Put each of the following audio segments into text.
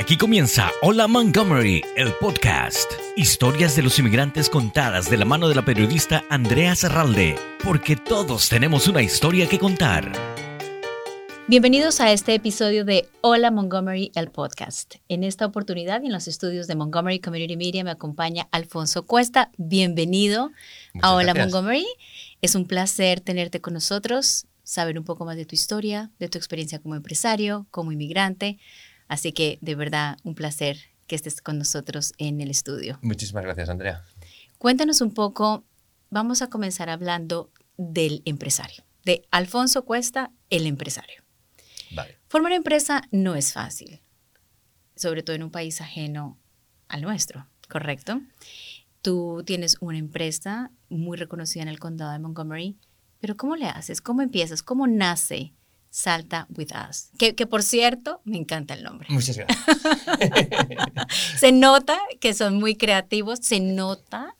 Aquí comienza Hola Montgomery, el podcast. Historias de los inmigrantes contadas de la mano de la periodista Andrea Serralde, porque todos tenemos una historia que contar. Bienvenidos a este episodio de Hola Montgomery, el podcast. En esta oportunidad y en los estudios de Montgomery Community Media me acompaña Alfonso Cuesta. Bienvenido a Hola Montgomery. Es un placer tenerte con nosotros, saber un poco más de tu historia, de tu experiencia como empresario, como inmigrante. Así que de verdad un placer que estés con nosotros en el estudio. Muchísimas gracias, Andrea. Cuéntanos un poco, vamos a comenzar hablando del empresario, de Alfonso Cuesta, el empresario. Vale. Formar una empresa no es fácil, sobre todo en un país ajeno al nuestro, ¿correcto? Tú tienes una empresa muy reconocida en el condado de Montgomery, pero ¿cómo le haces? ¿Cómo empiezas? ¿Cómo nace Salta With Us? Que por cierto, me encanta el nombre. Muchas gracias. Se nota que son muy creativos, se nota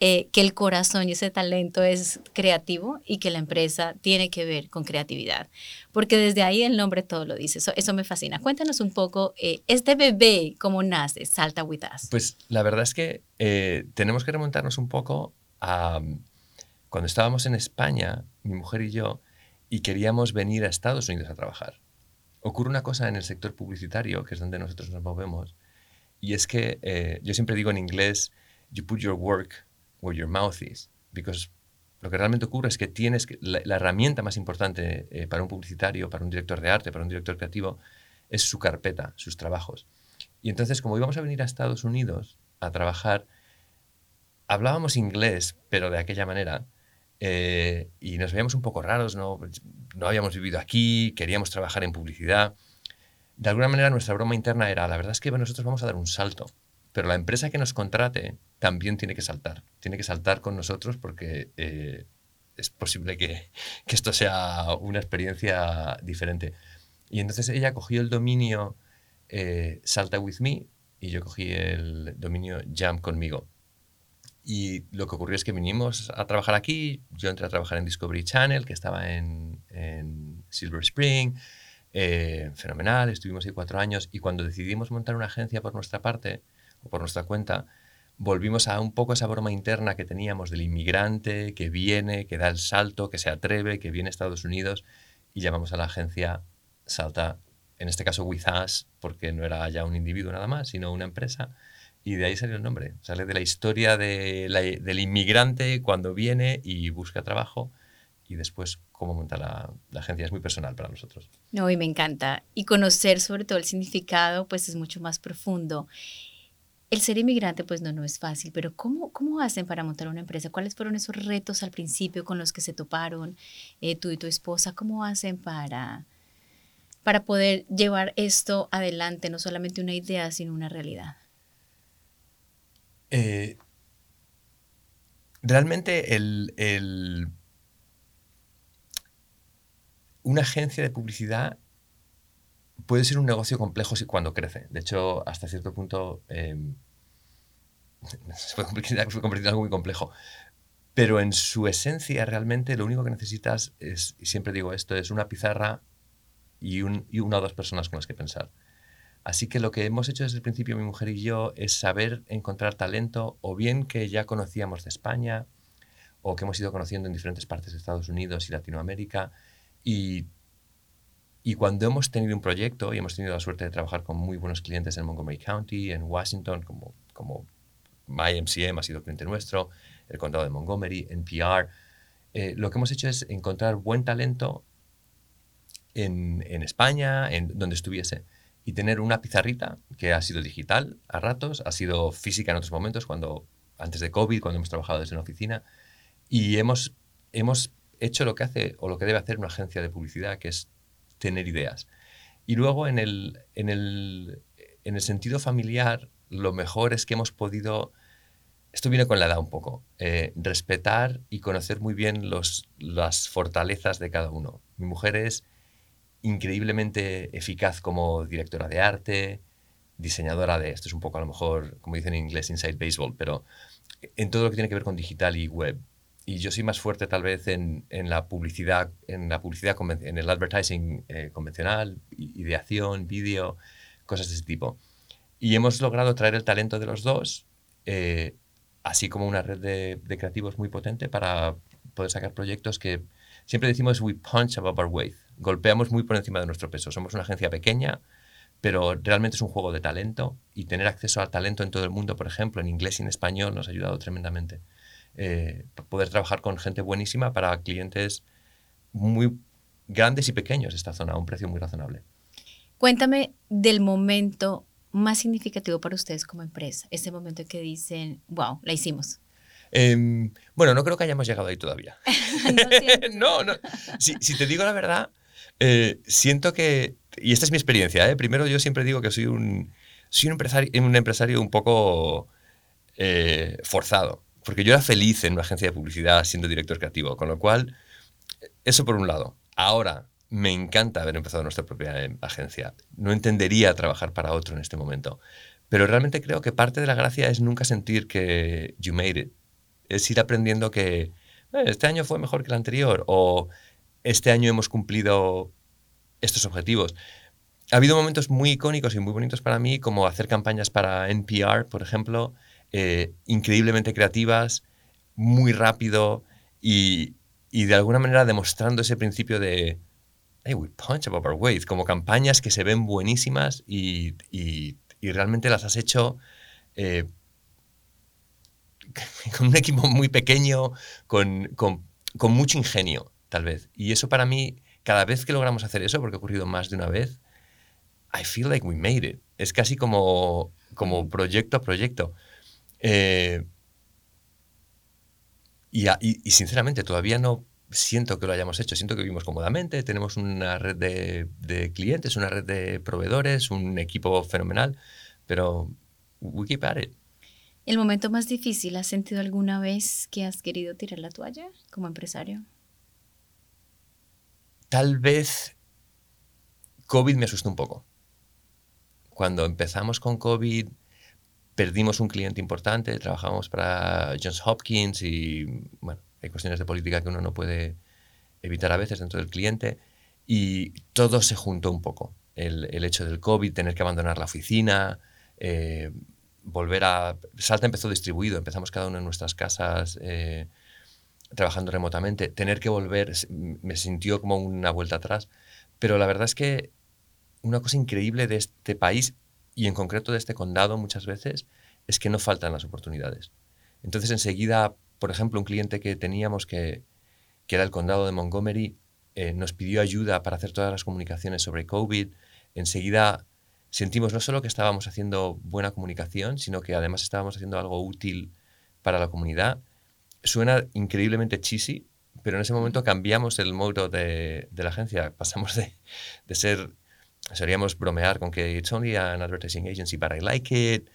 que el corazón y ese talento es creativo y que la empresa tiene que ver con creatividad, porque desde ahí el nombre todo lo dice. Eso me fascina. Cuéntanos un poco, este bebé, ¿cómo nace Salta With Us? Pues la verdad es que tenemos que remontarnos un poco a cuando estábamos en España, mi mujer y yo, y queríamos venir a Estados Unidos a trabajar. Ocurre una cosa en el sector publicitario, que es donde nosotros nos movemos, y es que yo siempre digo en inglés, you put your work where your mouth is, because lo que realmente ocurre es que tienes que, la herramienta más importante para un publicitario, para un director de arte, para un director creativo, es su carpeta, sus trabajos. Y entonces, como íbamos a venir a Estados Unidos a trabajar, hablábamos inglés, pero de aquella manera, y nos veíamos un poco raros, no habíamos vivido aquí, queríamos trabajar en publicidad. De alguna manera, nuestra broma interna era, la verdad es que nosotros vamos a dar un salto, pero la empresa que nos contrate también tiene que saltar con nosotros, porque es posible que esto sea una experiencia diferente. Y entonces ella cogió el dominio Salta With Me y yo cogí el dominio Jump Conmigo. Y lo que ocurrió es que vinimos a trabajar aquí, yo entré a trabajar en Discovery Channel, que estaba en Silver Spring, fenomenal, estuvimos ahí 4 años, y cuando decidimos montar una agencia por nuestra parte, o por nuestra cuenta, volvimos a un poco esa broma interna que teníamos del inmigrante que viene, que da el salto, que se atreve, que viene a Estados Unidos, y llamamos a la agencia Salta, en este caso With Us, porque no era ya un individuo nada más, sino una empresa, y de ahí salió el nombre. Sale de la historia del inmigrante cuando viene y busca trabajo, y después cómo montar la agencia. Es muy personal para nosotros. No, y me encanta. Y conocer sobre todo el significado, pues es mucho más profundo. El ser inmigrante, pues no es fácil, pero ¿cómo hacen para montar una empresa? ¿Cuáles fueron esos retos al principio con los que se toparon tú y tu esposa? ¿Cómo hacen para poder llevar esto adelante? No solamente una idea, sino una realidad. Realmente una agencia de publicidad puede ser un negocio complejo cuando crece. De hecho, hasta cierto punto se puede convertir en algo muy complejo. Pero en su esencia, realmente, lo único que necesitas es, y siempre digo esto, es una pizarra y una o dos personas con las que pensar. Así que lo que hemos hecho desde el principio, mi mujer y yo, es saber encontrar talento, o bien que ya conocíamos de España, o que hemos ido conociendo en diferentes partes de Estados Unidos y Latinoamérica, Y cuando hemos tenido un proyecto, y hemos tenido la suerte de trabajar con muy buenos clientes en Montgomery County, en Washington, como YMCA ha sido cliente nuestro, el condado de Montgomery, NPR, lo que hemos hecho es encontrar buen talento en España, en donde estuviese, y tener una pizarrita que ha sido digital a ratos, ha sido física en otros momentos, antes de COVID, cuando hemos trabajado desde una oficina, y hemos hecho lo que hace o lo que debe hacer una agencia de publicidad, que es tener ideas. Y luego en el sentido familiar, lo mejor es que hemos podido, esto viene con la edad un poco, respetar y conocer muy bien las fortalezas de cada uno. Mi mujer es increíblemente eficaz como directora de arte, diseñadora de, esto es un poco a lo mejor, como dicen en inglés, inside baseball, pero en todo lo que tiene que ver con digital y web. Y yo soy más fuerte tal vez en la publicidad, en el advertising convencional, ideación, vídeo, cosas de ese tipo. Y hemos logrado traer el talento de los dos, así como una red de creativos muy potente para poder sacar proyectos que siempre decimos we punch above our weight, golpeamos muy por encima de nuestro peso. Somos una agencia pequeña, pero realmente es un juego de talento, y tener acceso al talento en todo el mundo, por ejemplo, en inglés y en español, nos ha ayudado tremendamente. Poder trabajar con gente buenísima para clientes muy grandes y pequeños de esta zona, a un precio muy razonable. Cuéntame del momento más significativo para ustedes como empresa, ese momento que dicen, wow, la hicimos. Bueno, no creo que hayamos llegado ahí todavía. No. Si te digo la verdad, siento que, y esta es mi experiencia, primero yo siempre digo que soy un empresario un poco forzado, porque yo era feliz en una agencia de publicidad siendo director creativo, con lo cual, eso por un lado. Ahora, me encanta haber empezado nuestra propia agencia. No entendería trabajar para otro en este momento. Pero realmente creo que parte de la gracia es nunca sentir que you made it. Es ir aprendiendo que este año fue mejor que el anterior, o este año hemos cumplido estos objetivos. Ha habido momentos muy icónicos y muy bonitos para mí, como hacer campañas para NPR, por ejemplo, increíblemente creativas, muy rápido y de alguna manera demostrando ese principio de hey, we punch above our weight, como campañas que se ven buenísimas y realmente las has hecho con un equipo muy pequeño, con mucho ingenio, tal vez. Y eso para mí, cada vez que logramos hacer eso, porque ha ocurrido más de una vez, I feel like we made it. Es casi como proyecto a proyecto. Y sinceramente todavía no siento que lo hayamos hecho, siento que vivimos cómodamente, tenemos una red de clientes, una red de proveedores, un equipo fenomenal, pero we keep at it. ¿El momento más difícil has sentido alguna vez que has querido tirar la toalla como empresario? Tal vez COVID me asustó un poco. Cuando empezamos con COVID, perdimos un cliente importante, trabajamos para Johns Hopkins y bueno, hay cuestiones de política que uno no puede evitar a veces dentro del cliente, y todo se juntó un poco. El hecho del COVID, tener que abandonar la oficina, volver a... Salta empezó distribuido, empezamos cada uno en nuestras casas trabajando remotamente. Tener que volver me sintió como una vuelta atrás, pero la verdad es que una cosa increíble de este país y en concreto de este condado muchas veces es que no faltan las oportunidades. Entonces enseguida... Por ejemplo, un cliente que teníamos que era el condado de Montgomery, nos pidió ayuda para hacer todas las comunicaciones sobre COVID. Enseguida sentimos no solo que estábamos haciendo buena comunicación, sino que además estábamos haciendo algo útil para la comunidad. Suena increíblemente cheesy, pero en ese momento cambiamos el modo de la agencia. Pasamos de ser, solíamos bromear con que it's only an advertising agency, but I like it,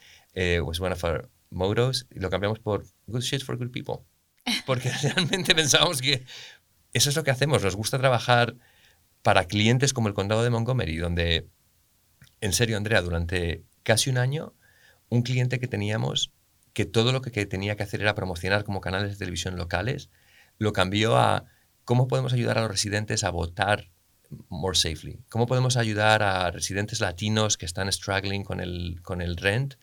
was one of our modos, y lo cambiamos por good shit for good people, porque realmente pensábamos que eso es lo que hacemos. Nos gusta trabajar para clientes como el condado de Montgomery, donde, en serio, Andrea, durante casi un año, un cliente que teníamos, que todo lo que tenía que hacer era promocionar como canales de televisión locales, lo cambió a cómo podemos ayudar a los residentes a votar more safely, cómo podemos ayudar a residentes latinos que están struggling con el rent,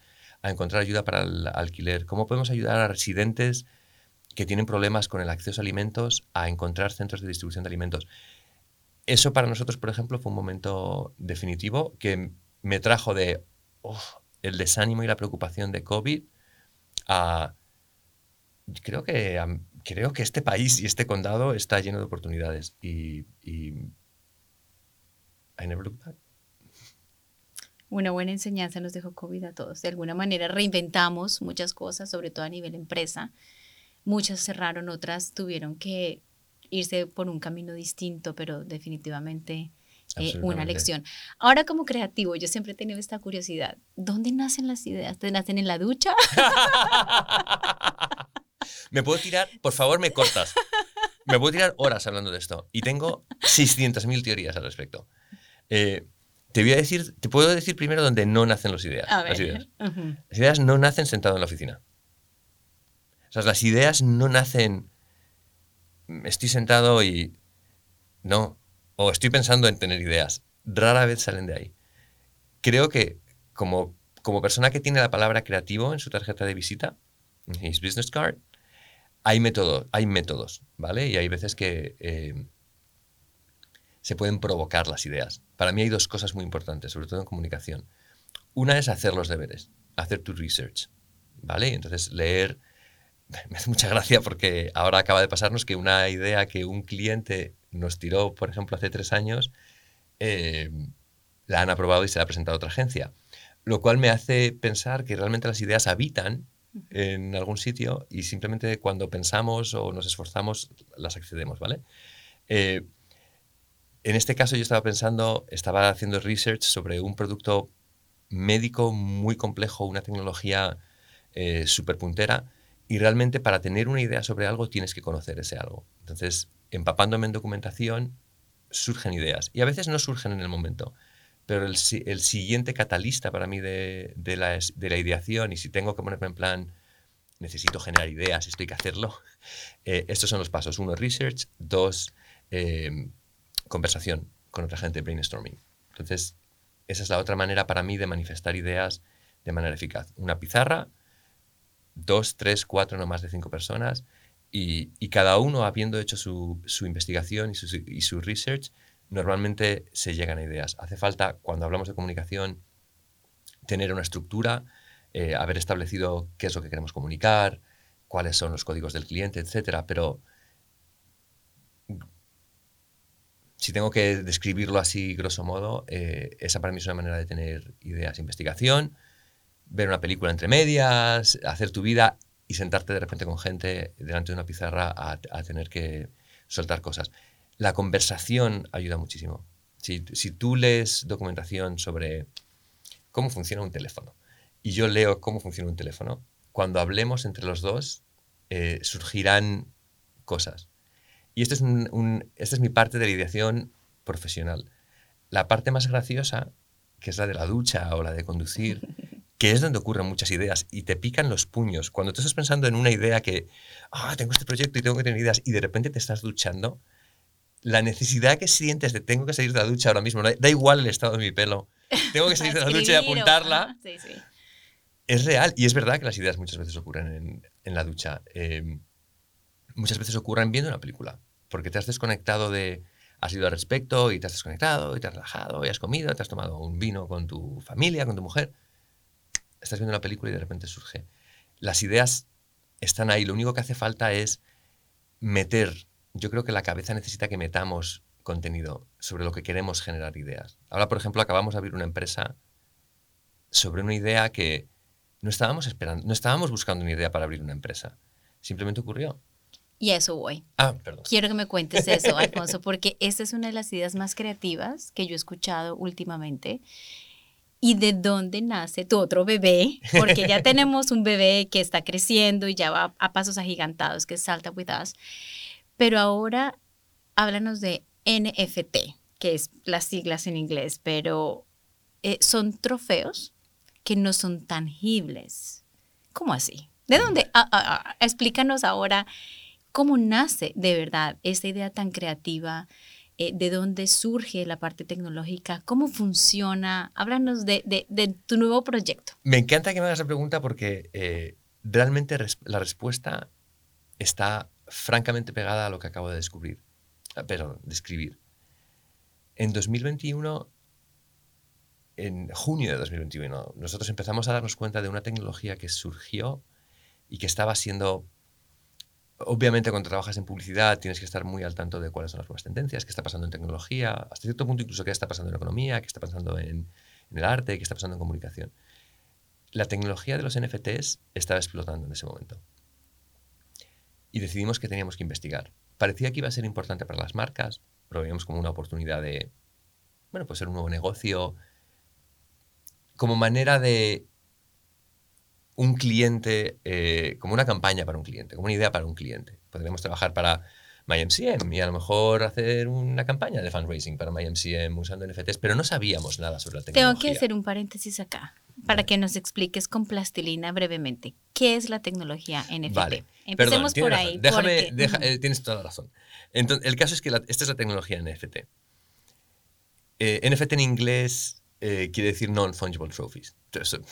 a encontrar ayuda para el alquiler. ¿Cómo podemos ayudar a residentes que tienen problemas con el acceso a alimentos a encontrar centros de distribución de alimentos? Eso para nosotros, por ejemplo, fue un momento definitivo que me trajo de el desánimo y la preocupación de COVID a... Creo que este país y este condado está lleno de oportunidades y I never looked back. Una buena enseñanza nos dejó COVID a todos. De alguna manera reinventamos muchas cosas, sobre todo a nivel empresa. Muchas cerraron, otras tuvieron que irse por un camino distinto, pero definitivamente una lección. Ahora, como creativo, yo siempre he tenido esta curiosidad. ¿Dónde nacen las ideas? ¿Te nacen en la ducha? ¿Me puedo tirar? Por favor, me cortas. Me puedo tirar horas hablando de esto. Y tengo 600.000 teorías al respecto. Te puedo decir primero dónde no nacen las ideas. Uh-huh. Las ideas no nacen sentado en la oficina. O sea, las ideas no nacen, estoy sentado y no, o estoy pensando en tener ideas. Rara vez salen de ahí. Creo que como como persona que tiene la palabra creativo en su tarjeta de visita, en su business card, hay métodos, ¿vale? Y hay veces que se pueden provocar las ideas. Para mí hay dos cosas muy importantes, sobre todo en comunicación. Una es hacer los deberes, hacer tu research, ¿vale? Entonces leer, me hace mucha gracia porque ahora acaba de pasarnos que una idea que un cliente nos tiró, por ejemplo, hace 3 años, la han aprobado y se la ha presentado a otra agencia. Lo cual me hace pensar que realmente las ideas habitan en algún sitio y simplemente cuando pensamos o nos esforzamos las accedemos, ¿vale? En este caso yo estaba haciendo research sobre un producto médico muy complejo, una tecnología súper puntera, y realmente para tener una idea sobre algo tienes que conocer ese algo. Entonces, empapándome en documentación, surgen ideas. Y a veces no surgen en el momento, pero el siguiente catalista para mí de la ideación, y si tengo que ponerme en plan, necesito generar ideas, esto hay que hacerlo, estos son los pasos. 1, research. 2, conversación con otra gente, brainstorming. Entonces, esa es la otra manera para mí de manifestar ideas de manera eficaz. Una pizarra, 2, 3, 4, no más de 5 personas, y cada uno habiendo hecho su investigación y su research, normalmente se llegan a ideas. Hace falta, cuando hablamos de comunicación, tener una estructura, haber establecido qué es lo que queremos comunicar, cuáles son los códigos del cliente, etcétera. Pero si tengo que describirlo así, grosso modo, esa para mí es una manera de tener ideas. Investigación, ver una película entre medias, hacer tu vida y sentarte de repente con gente delante de una pizarra a tener que soltar cosas. La conversación ayuda muchísimo. Si tú lees documentación sobre cómo funciona un teléfono y yo leo cómo funciona un teléfono, cuando hablemos entre los dos surgirán cosas. Y esta es mi parte de la ideación profesional. La parte más graciosa, que es la de la ducha o la de conducir, que es donde ocurren muchas ideas y te pican los puños. Cuando tú estás pensando en una idea que, tengo este proyecto y tengo que tener ideas, y de repente te estás duchando, la necesidad que sientes de tengo que salir de la ducha ahora mismo, da igual el estado de mi pelo, tengo que salir de la ducha y apuntarla, es real. Y es verdad que las ideas muchas veces ocurren en la ducha. Muchas veces ocurren viendo una película, porque te has desconectado has ido al respecto y te has desconectado y te has relajado y has comido, te has tomado un vino con tu familia, con tu mujer, estás viendo una película y de repente surge. Las ideas están ahí, lo único que hace falta es meter. Yo creo que la cabeza necesita que metamos contenido sobre lo que queremos generar ideas. Ahora, por ejemplo, acabamos de abrir una empresa sobre una idea que no estábamos esperando, no estábamos buscando una idea para abrir una empresa. Simplemente ocurrió. Y a eso voy. Perdón. Quiero que me cuentes eso, Alfonso, porque esta es una de las ideas más creativas que yo he escuchado últimamente. ¿Y de dónde nace tu otro bebé? Porque ya tenemos un bebé que está creciendo y ya va a pasos agigantados, que es Salta With Us. Pero ahora háblanos de NFT, que es las siglas en inglés, pero son trofeos que no son tangibles. ¿Cómo así? ¿De dónde? Explícanos ahora cómo nace de verdad esta idea tan creativa, de dónde surge la parte tecnológica, cómo funciona. Háblanos de tu nuevo proyecto. Me encanta que me hagas la pregunta porque realmente la respuesta está francamente pegada a lo que acabo de describir. En 2021, en junio de 2021, nosotros empezamos a darnos cuenta de una tecnología que surgió y que estaba siendo, obviamente cuando trabajas en publicidad tienes que estar muy al tanto de cuáles son las nuevas tendencias, qué está pasando en tecnología, hasta cierto punto incluso qué está pasando en economía, qué está pasando en el arte, qué está pasando en comunicación. La tecnología de los NFTs estaba explotando en ese momento. Y decidimos que teníamos que investigar. Parecía que iba a ser importante para las marcas, lo veíamos como una oportunidad de, pues ser un nuevo negocio, como manera de un cliente, como una campaña para un cliente, como una idea para un cliente. Podríamos trabajar para MyMCM y a lo mejor hacer una campaña de fundraising para MyMCM usando NFTs, pero no sabíamos nada sobre la tecnología. Tengo que hacer un paréntesis acá para que nos expliques con plastilina brevemente qué es la tecnología NFT. Vale. Empecemos por ahí. Tienes toda la razón. Entonces, el caso es que esta es la tecnología NFT. NFT en inglés quiere decir non-fungible trophies.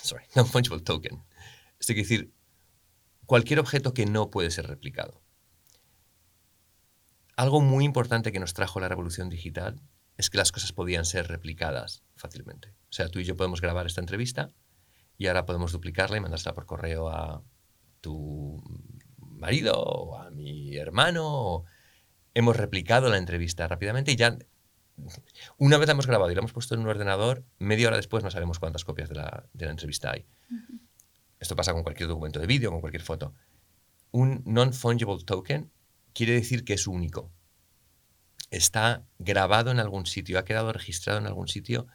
Sorry, non-fungible token. Esto quiere decir cualquier objeto que no puede ser replicado. Algo muy importante que nos trajo la revolución digital es que las cosas podían ser replicadas fácilmente. O sea, tú y yo podemos grabar esta entrevista y ahora podemos duplicarla y mandársela por correo a tu marido o a mi hermano. Hemos replicado la entrevista rápidamente y ya... Una vez la hemos grabado y la hemos puesto en un ordenador, media hora después no sabemos cuántas copias de la entrevista hay. Uh-huh. Esto pasa con cualquier documento de vídeo, con cualquier foto. Un non-fungible token quiere decir que es único. Está grabado en algún sitio, ha quedado registrado en algún sitio.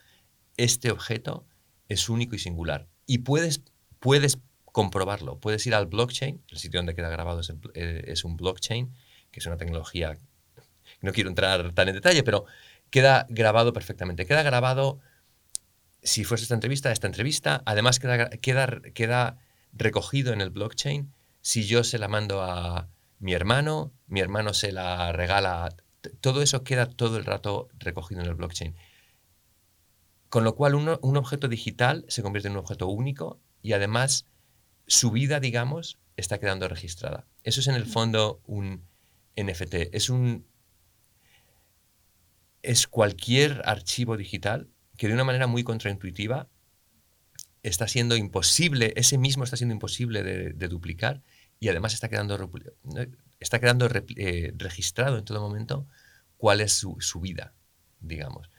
Este objeto es único y singular. Y puedes comprobarlo. Puedes ir al blockchain, el sitio donde queda grabado es un blockchain, que es una tecnología, no quiero entrar tan en detalle, pero... Queda grabado perfectamente. Queda grabado, si fuese esta entrevista, además queda recogido en el blockchain. Si yo se la mando a mi hermano se la regala. Todo eso queda todo el rato recogido en el blockchain. Con lo cual un objeto digital se convierte en un objeto único y además su vida, digamos, está quedando registrada. Eso es en el fondo un NFT. Es cualquier archivo digital que de una manera muy contraintuitiva está siendo imposible, ese mismo está siendo imposible de duplicar y además está quedando registrado en todo momento cuál es su vida, digamos.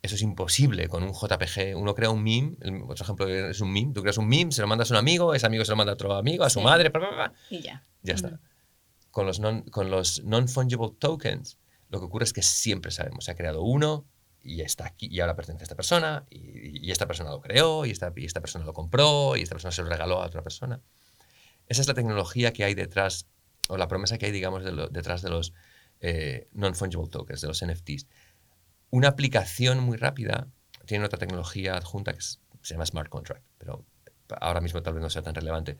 Eso es imposible con un JPG. Uno crea un meme, otro ejemplo es un meme, tú creas un meme, se lo mandas a un amigo, ese amigo se lo manda a otro amigo, a su madre, bla, bla, bla, y ya. Ya está. Con los non-fungible tokens, lo que ocurre es que siempre sabemos, se ha creado uno y está aquí y ahora pertenece a esta persona y esta persona lo creó y esta persona lo compró y esta persona se lo regaló a otra persona. Esa es la tecnología que hay detrás, o la promesa que hay, digamos, detrás de los non-fungible tokens, de los NFTs. Una aplicación muy rápida, tiene otra tecnología adjunta que se llama smart contract, pero ahora mismo tal vez no sea tan relevante.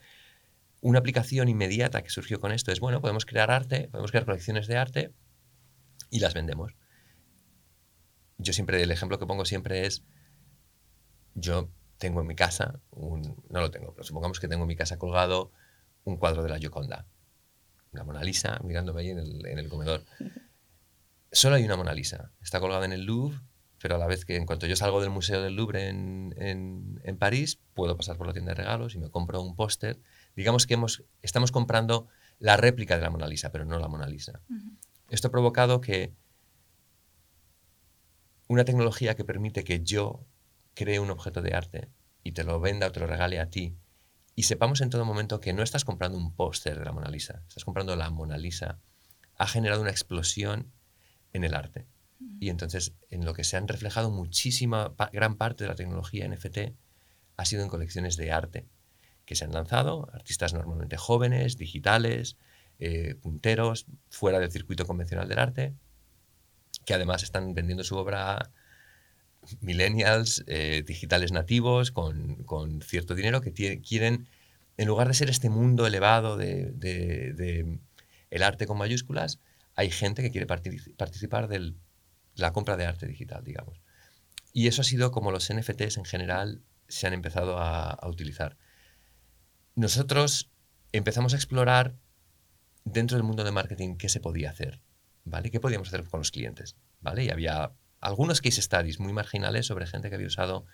Una aplicación inmediata que surgió con esto es, bueno, podemos crear arte, podemos crear colecciones de arte, y las vendemos. Yo siempre, el ejemplo que pongo siempre es, yo tengo en mi casa, no lo tengo, pero supongamos que tengo en mi casa colgado un cuadro de la Gioconda, la Mona Lisa, mirándome ahí en el comedor. Solo hay una Mona Lisa, está colgada en el Louvre, pero a la vez que en cuanto yo salgo del Museo del Louvre en París, puedo pasar por la tienda de regalos y me compro un póster. Digamos que estamos comprando la réplica de la Mona Lisa, pero no la Mona Lisa. Uh-huh. Esto ha provocado que una tecnología que permite que yo cree un objeto de arte y te lo venda o te lo regale a ti y sepamos en todo momento que no estás comprando un póster de la Mona Lisa, estás comprando la Mona Lisa, ha generado una explosión en el arte. Y entonces en lo que se han reflejado gran parte de la tecnología NFT ha sido en colecciones de arte que se han lanzado, artistas normalmente jóvenes, digitales, punteros, fuera del circuito convencional del arte, que además están vendiendo su obra a millennials, digitales nativos, con cierto dinero, que quieren, en lugar de ser este mundo elevado de el arte con mayúsculas, hay gente que quiere participar de la compra de arte digital, digamos. Y eso ha sido como los NFTs en general se han empezado a utilizar. Nosotros empezamos a explorar dentro del mundo de marketing, ¿qué se podía hacer? ¿Vale? ¿Qué podíamos hacer con los clientes? ¿Vale? Y había algunos case studies muy marginales sobre gente que había usado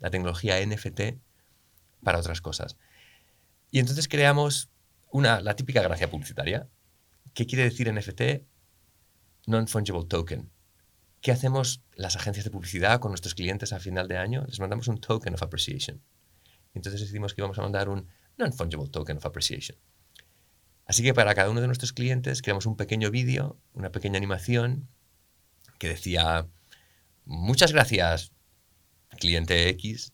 la tecnología NFT para otras cosas. Y entonces creamos la típica gracia publicitaria. ¿Qué quiere decir NFT? Non-fungible token. ¿Qué hacemos las agencias de publicidad con nuestros clientes a final de año? Les mandamos un token of appreciation. Entonces decidimos que íbamos a mandar un non-fungible token of appreciation. Así que para cada uno de nuestros clientes creamos un pequeño vídeo, una pequeña animación que decía: muchas gracias, cliente X.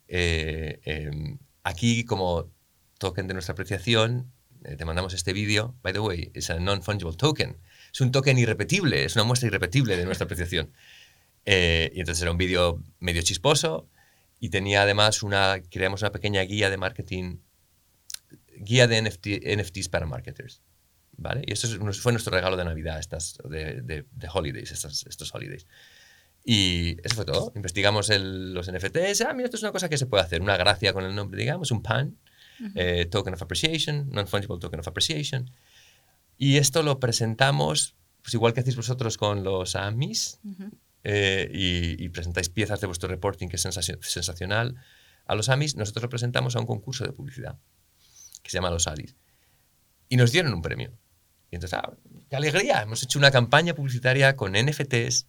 Aquí, como token de nuestra apreciación, te mandamos este vídeo. By the way, es un non-fungible token. Es un token irrepetible, es una muestra irrepetible de nuestra apreciación. Y entonces era un vídeo medio chisposo y tenía además creamos una pequeña guía de marketing, guía de NFTs para marketers, ¿vale? Y esto fue nuestro regalo de Navidad, de holidays, estos holidays. Y eso fue todo. Investigamos los NFTs. Ah, mira, esto es una cosa que se puede hacer. Una gracia con el nombre, digamos, un PAN, Token of Appreciation, Non-Fungible Token of Appreciation. Y esto lo presentamos, pues igual que hacéis vosotros con los AMIs, y presentáis piezas de vuestro reporting que es sensacional. A los AMIs nosotros lo presentamos a un concurso de publicidad que se llama Los Alis. Y nos dieron un premio. Y entonces, ah, ¡qué alegría! Hemos hecho una campaña publicitaria con NFTs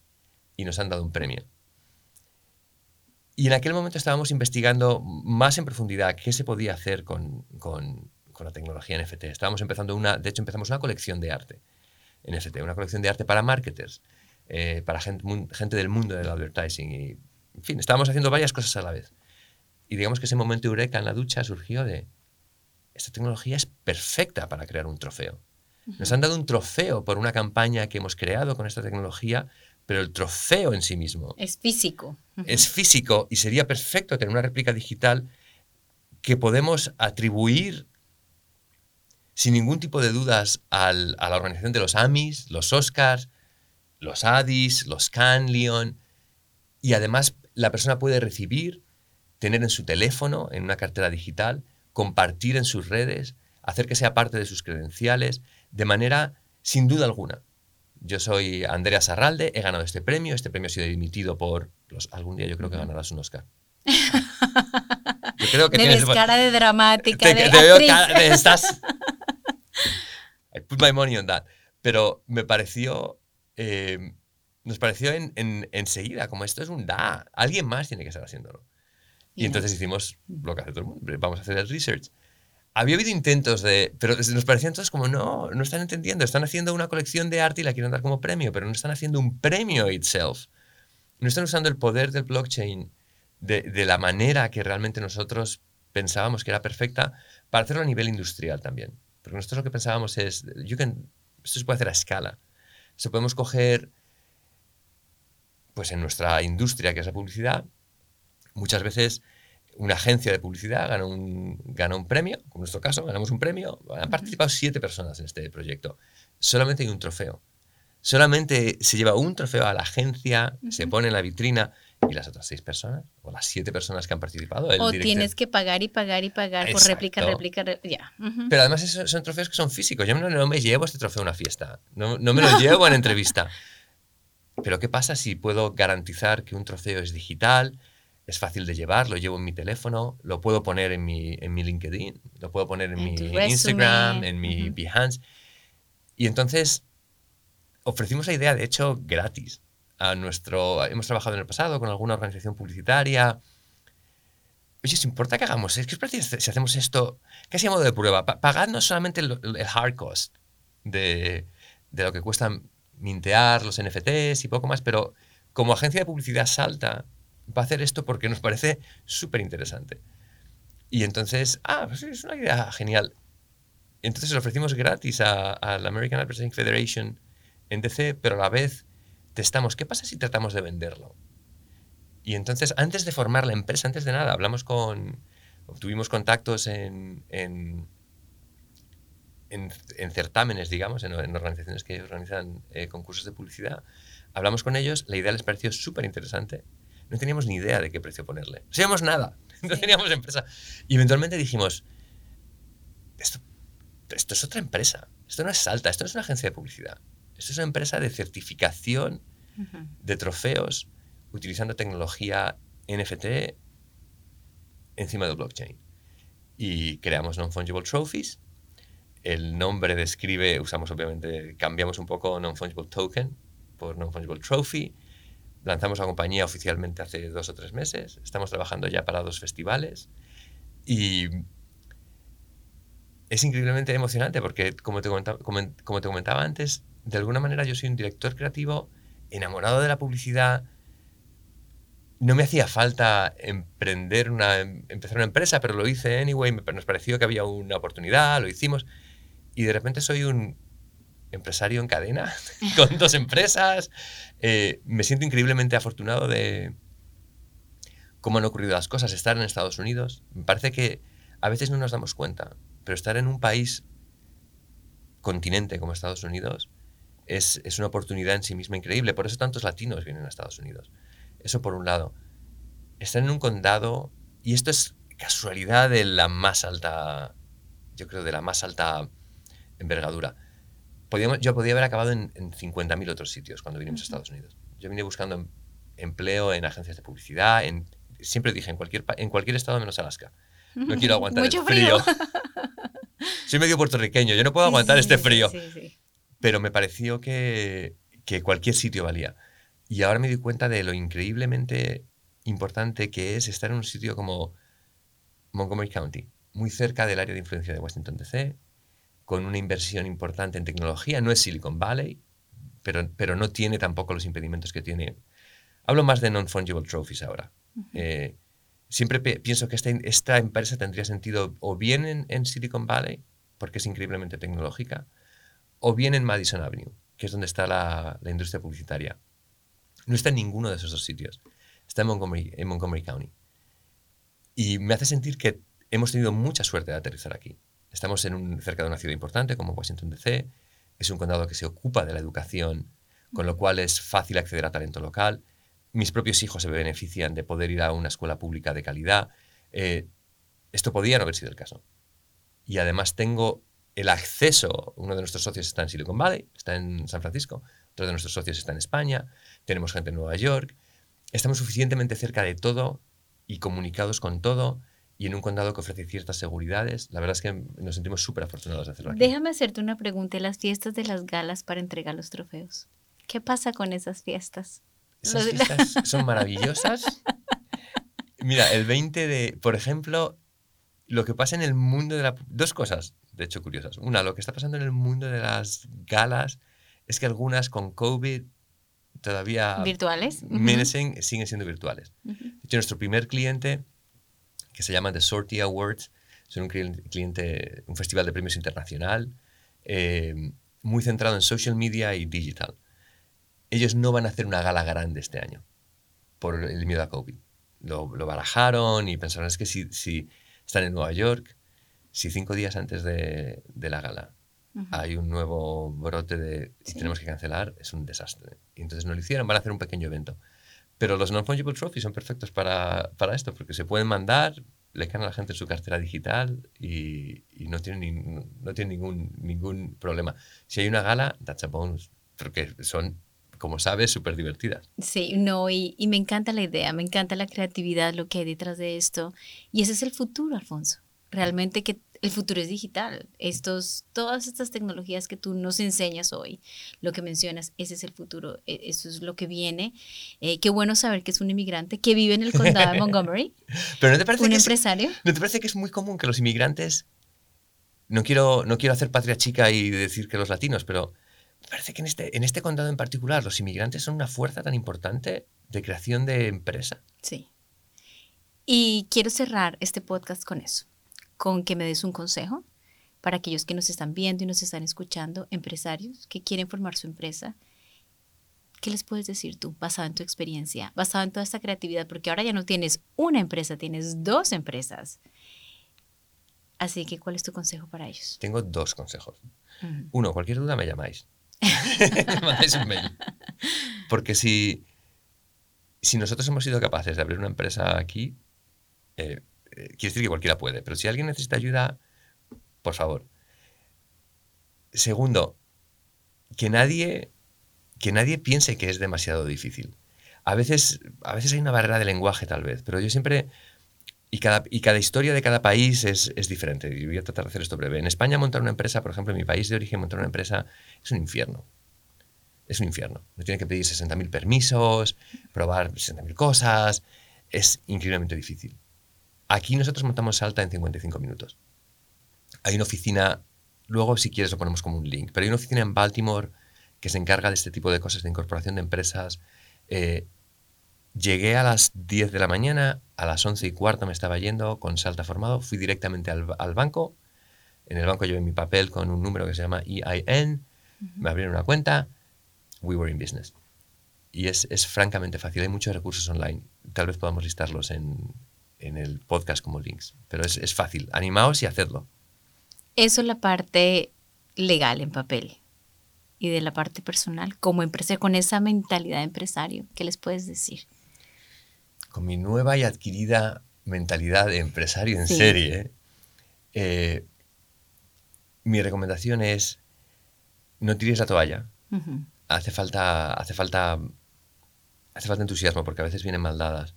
y nos han dado un premio. Y en aquel momento estábamos investigando más en profundidad qué se podía hacer con la tecnología NFT. Estábamos empezando empezamos una colección de arte NFT, una colección de arte para marketers, para gente del mundo del advertising. Y, en fin, estábamos haciendo varias cosas a la vez. Y digamos que ese momento eureka en la ducha surgió de: esta tecnología es perfecta para crear un trofeo. Nos han dado un trofeo por una campaña que hemos creado con esta tecnología, pero el trofeo en sí mismo es físico. Es físico y sería perfecto tener una réplica digital que podemos atribuir sin ningún tipo de dudas a la organización de los AMIs, los Oscars, los Addis, los Cannes Lions. Y además la persona puede recibir, tener en su teléfono, en una cartera digital, compartir en sus redes, hacer que sea parte de sus credenciales, de manera sin duda alguna. Yo soy Andrea Serralde, he ganado este premio. Este premio ha sido dimitido por... algún día yo creo que ganarás un Oscar. Yo creo que tienes cara de dramática, te veo cara de... Estás... I put my money on that. Pero me pareció... nos pareció enseguida, como esto es un da. Alguien más tiene que estar haciéndolo. Y entonces hicimos lo que hace todo el mundo. Vamos a hacer el research. Había habido intentos de... Pero nos parecía entonces como, no están entendiendo. Están haciendo una colección de arte y la quieren dar como premio, pero no están haciendo un premio itself. No están usando el poder del blockchain de la manera que realmente nosotros pensábamos que era perfecta para hacerlo a nivel industrial también. Porque nosotros lo que pensábamos es, esto se puede hacer a escala. Se podemos coger, pues en nuestra industria, que es la publicidad, muchas veces... Una agencia de publicidad ganó un premio, como en nuestro caso, ganamos un premio. Han participado 7 personas en este proyecto. Solamente hay un trofeo. Solamente se lleva un trofeo a la agencia, se pone en la vitrina, y las otras 6 personas, o las 7 personas que han participado... tienes que pagar y pagar y pagar. Exacto. Por réplica, ya. Yeah. Pero además son trofeos que son físicos. Yo no me llevo este trofeo a una fiesta, no me lo llevo en entrevista. Pero ¿qué pasa si puedo garantizar que un trofeo es digital? Es fácil de llevar, lo llevo en mi teléfono, lo puedo poner en mi LinkedIn, lo puedo poner en mi Instagram, en mi Behance. Y entonces ofrecimos la idea, de hecho, gratis. Hemos trabajado en el pasado con alguna organización publicitaria. Oye, ¿se importa que hagamos? Es que es prácticamente, si hacemos esto, casi a modo de prueba, pagadnos solamente el hard cost de lo que cuesta mintear los NFTs y poco más, pero como agencia de publicidad Salta va a hacer esto porque nos parece súper interesante. Y entonces, pues es una idea genial. Entonces lo ofrecimos gratis a la American Advertising Federation en DC, pero a la vez testamos, ¿qué pasa si tratamos de venderlo? Y entonces, antes de formar la empresa, antes de nada, obtuvimos contactos en certámenes, digamos, en organizaciones que organizan concursos de publicidad. Hablamos con ellos, la idea les pareció súper interesante. No teníamos ni idea de qué precio ponerle. No sabíamos nada. No teníamos empresa. Y eventualmente dijimos, esto es otra empresa. Esto no es Salta. Esto no es una agencia de publicidad. Esto es una empresa de certificación de trofeos utilizando tecnología NFT encima del blockchain. Y creamos Non-Fungible Trophies. El nombre describe, cambiamos un poco Non-Fungible Token por Non-Fungible Trophy. Lanzamos la compañía oficialmente hace 2 o 3 meses. Estamos trabajando ya para 2 festivales. Y es increíblemente emocionante porque, como te comentaba antes, de alguna manera yo soy un director creativo enamorado de la publicidad. No me hacía falta empezar una empresa, pero lo hice anyway. Nos pareció que había una oportunidad, lo hicimos. Y de repente soy un empresario en cadena, con 2 empresas. Me siento increíblemente afortunado de cómo han ocurrido las cosas. Estar en Estados Unidos, me parece que a veces no nos damos cuenta, pero estar en un país, continente como Estados Unidos, es una oportunidad en sí misma increíble. Por eso tantos latinos vienen a Estados Unidos. Eso por un lado. Están en un condado, y esto es casualidad de la más alta, yo creo, de la más alta envergadura. Yo podía haber acabado en 50.000 otros sitios cuando vinimos a Estados Unidos. Yo vine buscando empleo en agencias de publicidad, siempre dije en cualquier estado menos Alaska. No quiero aguantar mucho frío. Soy medio puertorriqueño, yo no puedo aguantar este frío. Sí. Pero me pareció que cualquier sitio valía. Y ahora me di cuenta de lo increíblemente importante que es estar en un sitio como Montgomery County, muy cerca del área de influencia de Washington D.C., con una inversión importante en tecnología. No es Silicon Valley, pero no tiene tampoco los impedimentos que tiene. Hablo más de non-fungible trophies ahora. Siempre pienso que esta empresa tendría sentido o bien en Silicon Valley, porque es increíblemente tecnológica, o bien en Madison Avenue, que es donde está la industria publicitaria. No está en ninguno de esos dos sitios. Está en Montgomery County. Y me hace sentir que hemos tenido mucha suerte de aterrizar aquí. Estamos cerca de una ciudad importante como Washington D.C. Es un condado que se ocupa de la educación, con lo cual es fácil acceder a talento local. Mis propios hijos se benefician de poder ir a una escuela pública de calidad. Esto podría no haber sido el caso. Y además tengo el acceso. Uno de nuestros socios está en Silicon Valley, está en San Francisco. Otro de nuestros socios está en España. Tenemos gente en Nueva York. Estamos suficientemente cerca de todo y comunicados con todo, y en un condado que ofrece ciertas seguridades. La verdad es que nos sentimos súper afortunados de hacerlo aquí. Déjame hacerte una pregunta. Las fiestas de las galas para entregar los trofeos. ¿Qué pasa con esas fiestas? Esas fiestas son maravillosas. Mira, el 20 de... Por ejemplo, lo que pasa en el mundo de la... Dos cosas, de hecho, curiosas. Una, lo que está pasando en el mundo de las galas es que algunas con COVID todavía... ¿Virtuales? Siguen siendo virtuales. De hecho, nuestro primer cliente, que se llama The Sortie Awards, son un festival de premios internacional, muy centrado en social media y digital. Ellos no van a hacer una gala grande este año por el miedo a COVID. Lo barajaron y pensaron, es que si están en Nueva York, si 5 días antes de la gala hay un nuevo brote y tenemos que cancelar, es un desastre. Y entonces no lo hicieron, van a hacer un pequeño evento. Pero los non-fungible trophies son perfectos para esto, porque se pueden mandar, le caen a la gente en su cartera digital y no tienen ningún problema. Si hay una gala, that's a bonus, porque son... como sabes, súper divertidas. Sí, no, y me encanta la idea, me encanta la creatividad, lo que hay detrás de esto. Y ese es el futuro, Alfonso. Realmente que el futuro es digital. Todas estas tecnologías que tú nos enseñas hoy, lo que mencionas, ese es el futuro, eso es lo que viene. Qué bueno saber que es un inmigrante que vive en el condado de Montgomery. Pero ¿no te parece un empresario? ¿No te parece que es muy común que los inmigrantes... No quiero hacer patria chica y decir que los latinos, pero... Parece que en este condado en particular los inmigrantes son una fuerza tan importante de creación de empresa. Sí. Y quiero cerrar este podcast con eso, con que me des un consejo para aquellos que nos están viendo y nos están escuchando, empresarios que quieren formar su empresa. ¿Qué les puedes decir tú, basado en tu experiencia, basado en toda esta creatividad? Porque ahora ya no tienes una empresa, tienes 2 empresas. Así que, ¿cuál es tu consejo para ellos? Tengo 2 consejos. Uno, cualquier duda me llamáis. Mandáis un mail. Porque si nosotros hemos sido capaces de abrir una empresa aquí, quiere decir que cualquiera puede, pero si alguien necesita ayuda, por favor. Segundo, que nadie piense que es demasiado difícil. A veces hay una barrera de lenguaje, tal vez, pero yo siempre... Y cada historia de cada país es diferente. Y voy a tratar de hacer esto breve. En España montar una empresa, por ejemplo, en mi país de origen, montar una empresa es un infierno. Es un infierno. Me tienen que pedir 60.000 permisos, probar 60.000 cosas. Es increíblemente difícil. Aquí nosotros montamos Salta en 55 minutos. Hay una oficina, luego si quieres lo ponemos como un link, pero hay una oficina en Baltimore que se encarga de este tipo de cosas, de incorporación de empresas. Llegué a las 10 de la mañana, a las 11:15 me estaba yendo con Salta formado, fui directamente al banco. En el banco llevé mi papel con un número que se llama EIN, me abrieron una cuenta, we were in business. Y es francamente fácil, hay muchos recursos online, tal vez podamos listarlos en el podcast como links, pero es fácil, animaos y hacedlo. Eso es la parte legal en papel. Y de la parte personal, como empresa, con esa mentalidad de empresario, ¿qué les puedes decir? con mi nueva y adquirida mentalidad de empresario en serie, mi recomendación es no tires la toalla. Uh-huh. Hace falta entusiasmo, porque a veces vienen mal dadas.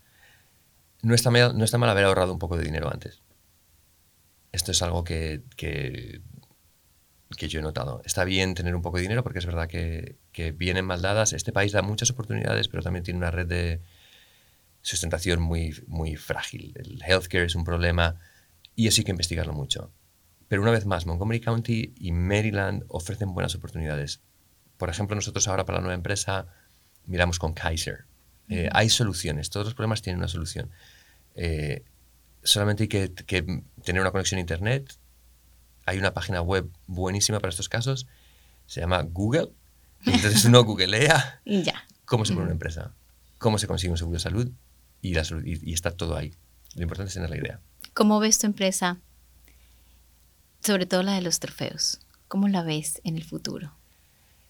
No está mal haber ahorrado un poco de dinero antes. Esto es algo que yo he notado. Está bien tener un poco de dinero, porque es verdad que vienen mal dadas. Este país da muchas oportunidades, pero también tiene una red de sustentación muy, muy frágil. El healthcare es un problema y eso hay que investigarlo mucho. Pero una vez más, Montgomery County y Maryland ofrecen buenas oportunidades. Por ejemplo, nosotros ahora para la nueva empresa miramos con Kaiser. Hay soluciones, todos los problemas tienen una solución. Solamente hay que tener una conexión a internet. Hay una página web buenísima para estos casos, se llama Google. Entonces uno googlea cómo se pone una empresa, cómo se consigue un seguro de salud y está todo ahí. Lo importante es tener la idea. ¿Cómo ves tu empresa? Sobre todo la de los trofeos. ¿Cómo la ves en el futuro?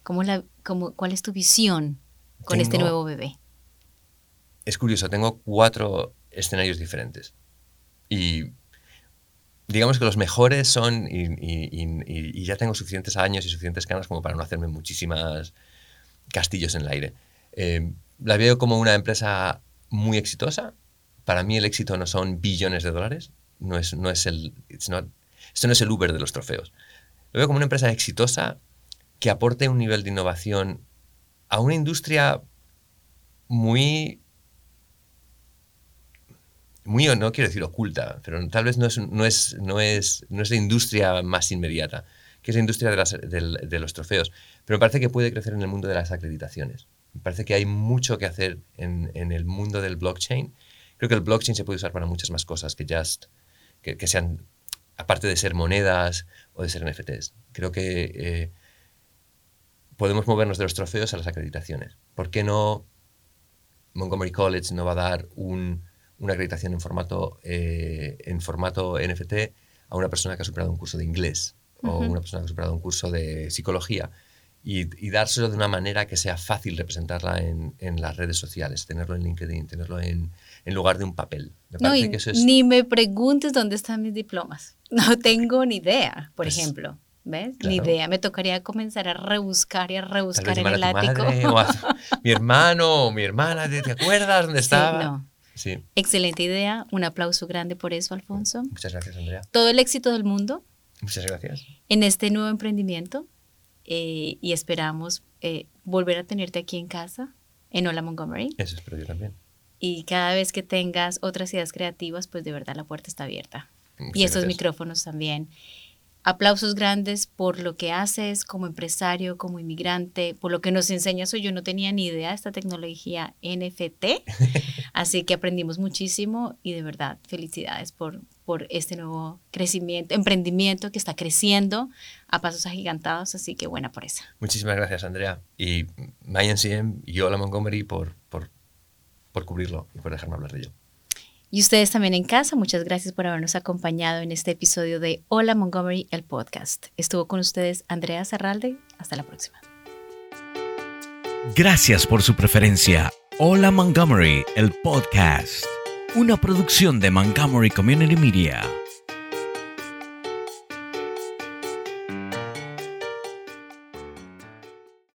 ¿Cuál es tu visión con este nuevo bebé? Es curioso, tengo 4 escenarios diferentes. Y digamos que los mejores son, y ya tengo suficientes años y suficientes canas como para no hacerme muchísimas castillos en el aire. La veo como una empresa muy exitosa. Para mí el éxito no son billones de dólares. Esto no es el Uber de los trofeos. Lo veo como una empresa exitosa que aporte un nivel de innovación a una industria muy, no quiero decir oculta, pero tal vez no es la industria más inmediata, que es la industria de los trofeos. Pero me parece que puede crecer en el mundo de las acreditaciones. Me parece que hay mucho que hacer en el mundo del blockchain. Creo que el blockchain se puede usar para muchas más cosas que sean, aparte de ser monedas o de ser NFTs. Creo que podemos movernos de los trofeos a las acreditaciones. ¿Por qué no Montgomery College no va a dar una acreditación en formato NFT a una persona que ha superado un curso de inglés o una persona que ha superado un curso de psicología? Y dárselo de una manera que sea fácil representarla en las redes sociales, tenerlo en LinkedIn, tenerlo en lugar de un papel. Me parece que eso es... Ni me preguntes dónde están mis diplomas. No tengo ni idea, por ejemplo. ¿Ves? Claro. Ni idea. Me tocaría comenzar a rebuscar y a rebuscar en el ático. Mi hermano o mi hermana, ¿te acuerdas dónde estaba? Sí, no. Sí. Excelente idea. Un aplauso grande por eso, Alfonso. Muchas gracias, Andrea. Todo el éxito del mundo. Muchas gracias. En este nuevo emprendimiento. Y esperamos volver a tenerte aquí en casa, en Hola Montgomery. Eso espero yo también. Y cada vez que tengas otras ideas creativas, pues de verdad la puerta está abierta. Muchas y estos micrófonos también. Aplausos grandes por lo que haces como empresario, como inmigrante, por lo que nos enseñas hoy. Yo no tenía ni idea de esta tecnología NFT, así que aprendimos muchísimo y de verdad felicidades por este nuevo crecimiento, emprendimiento que está creciendo a pasos agigantados, así que buena por esa. Muchísimas gracias, Andrea, y MyNCM y Hola Montgomery por cubrirlo y por dejarme hablar de ello. Y ustedes también en casa, muchas gracias por habernos acompañado en este episodio de Hola Montgomery, el podcast. Estuvo con ustedes Andrea Serralde, hasta la próxima. Gracias por su preferencia. Hola Montgomery, el podcast. Una producción de Montgomery Community Media.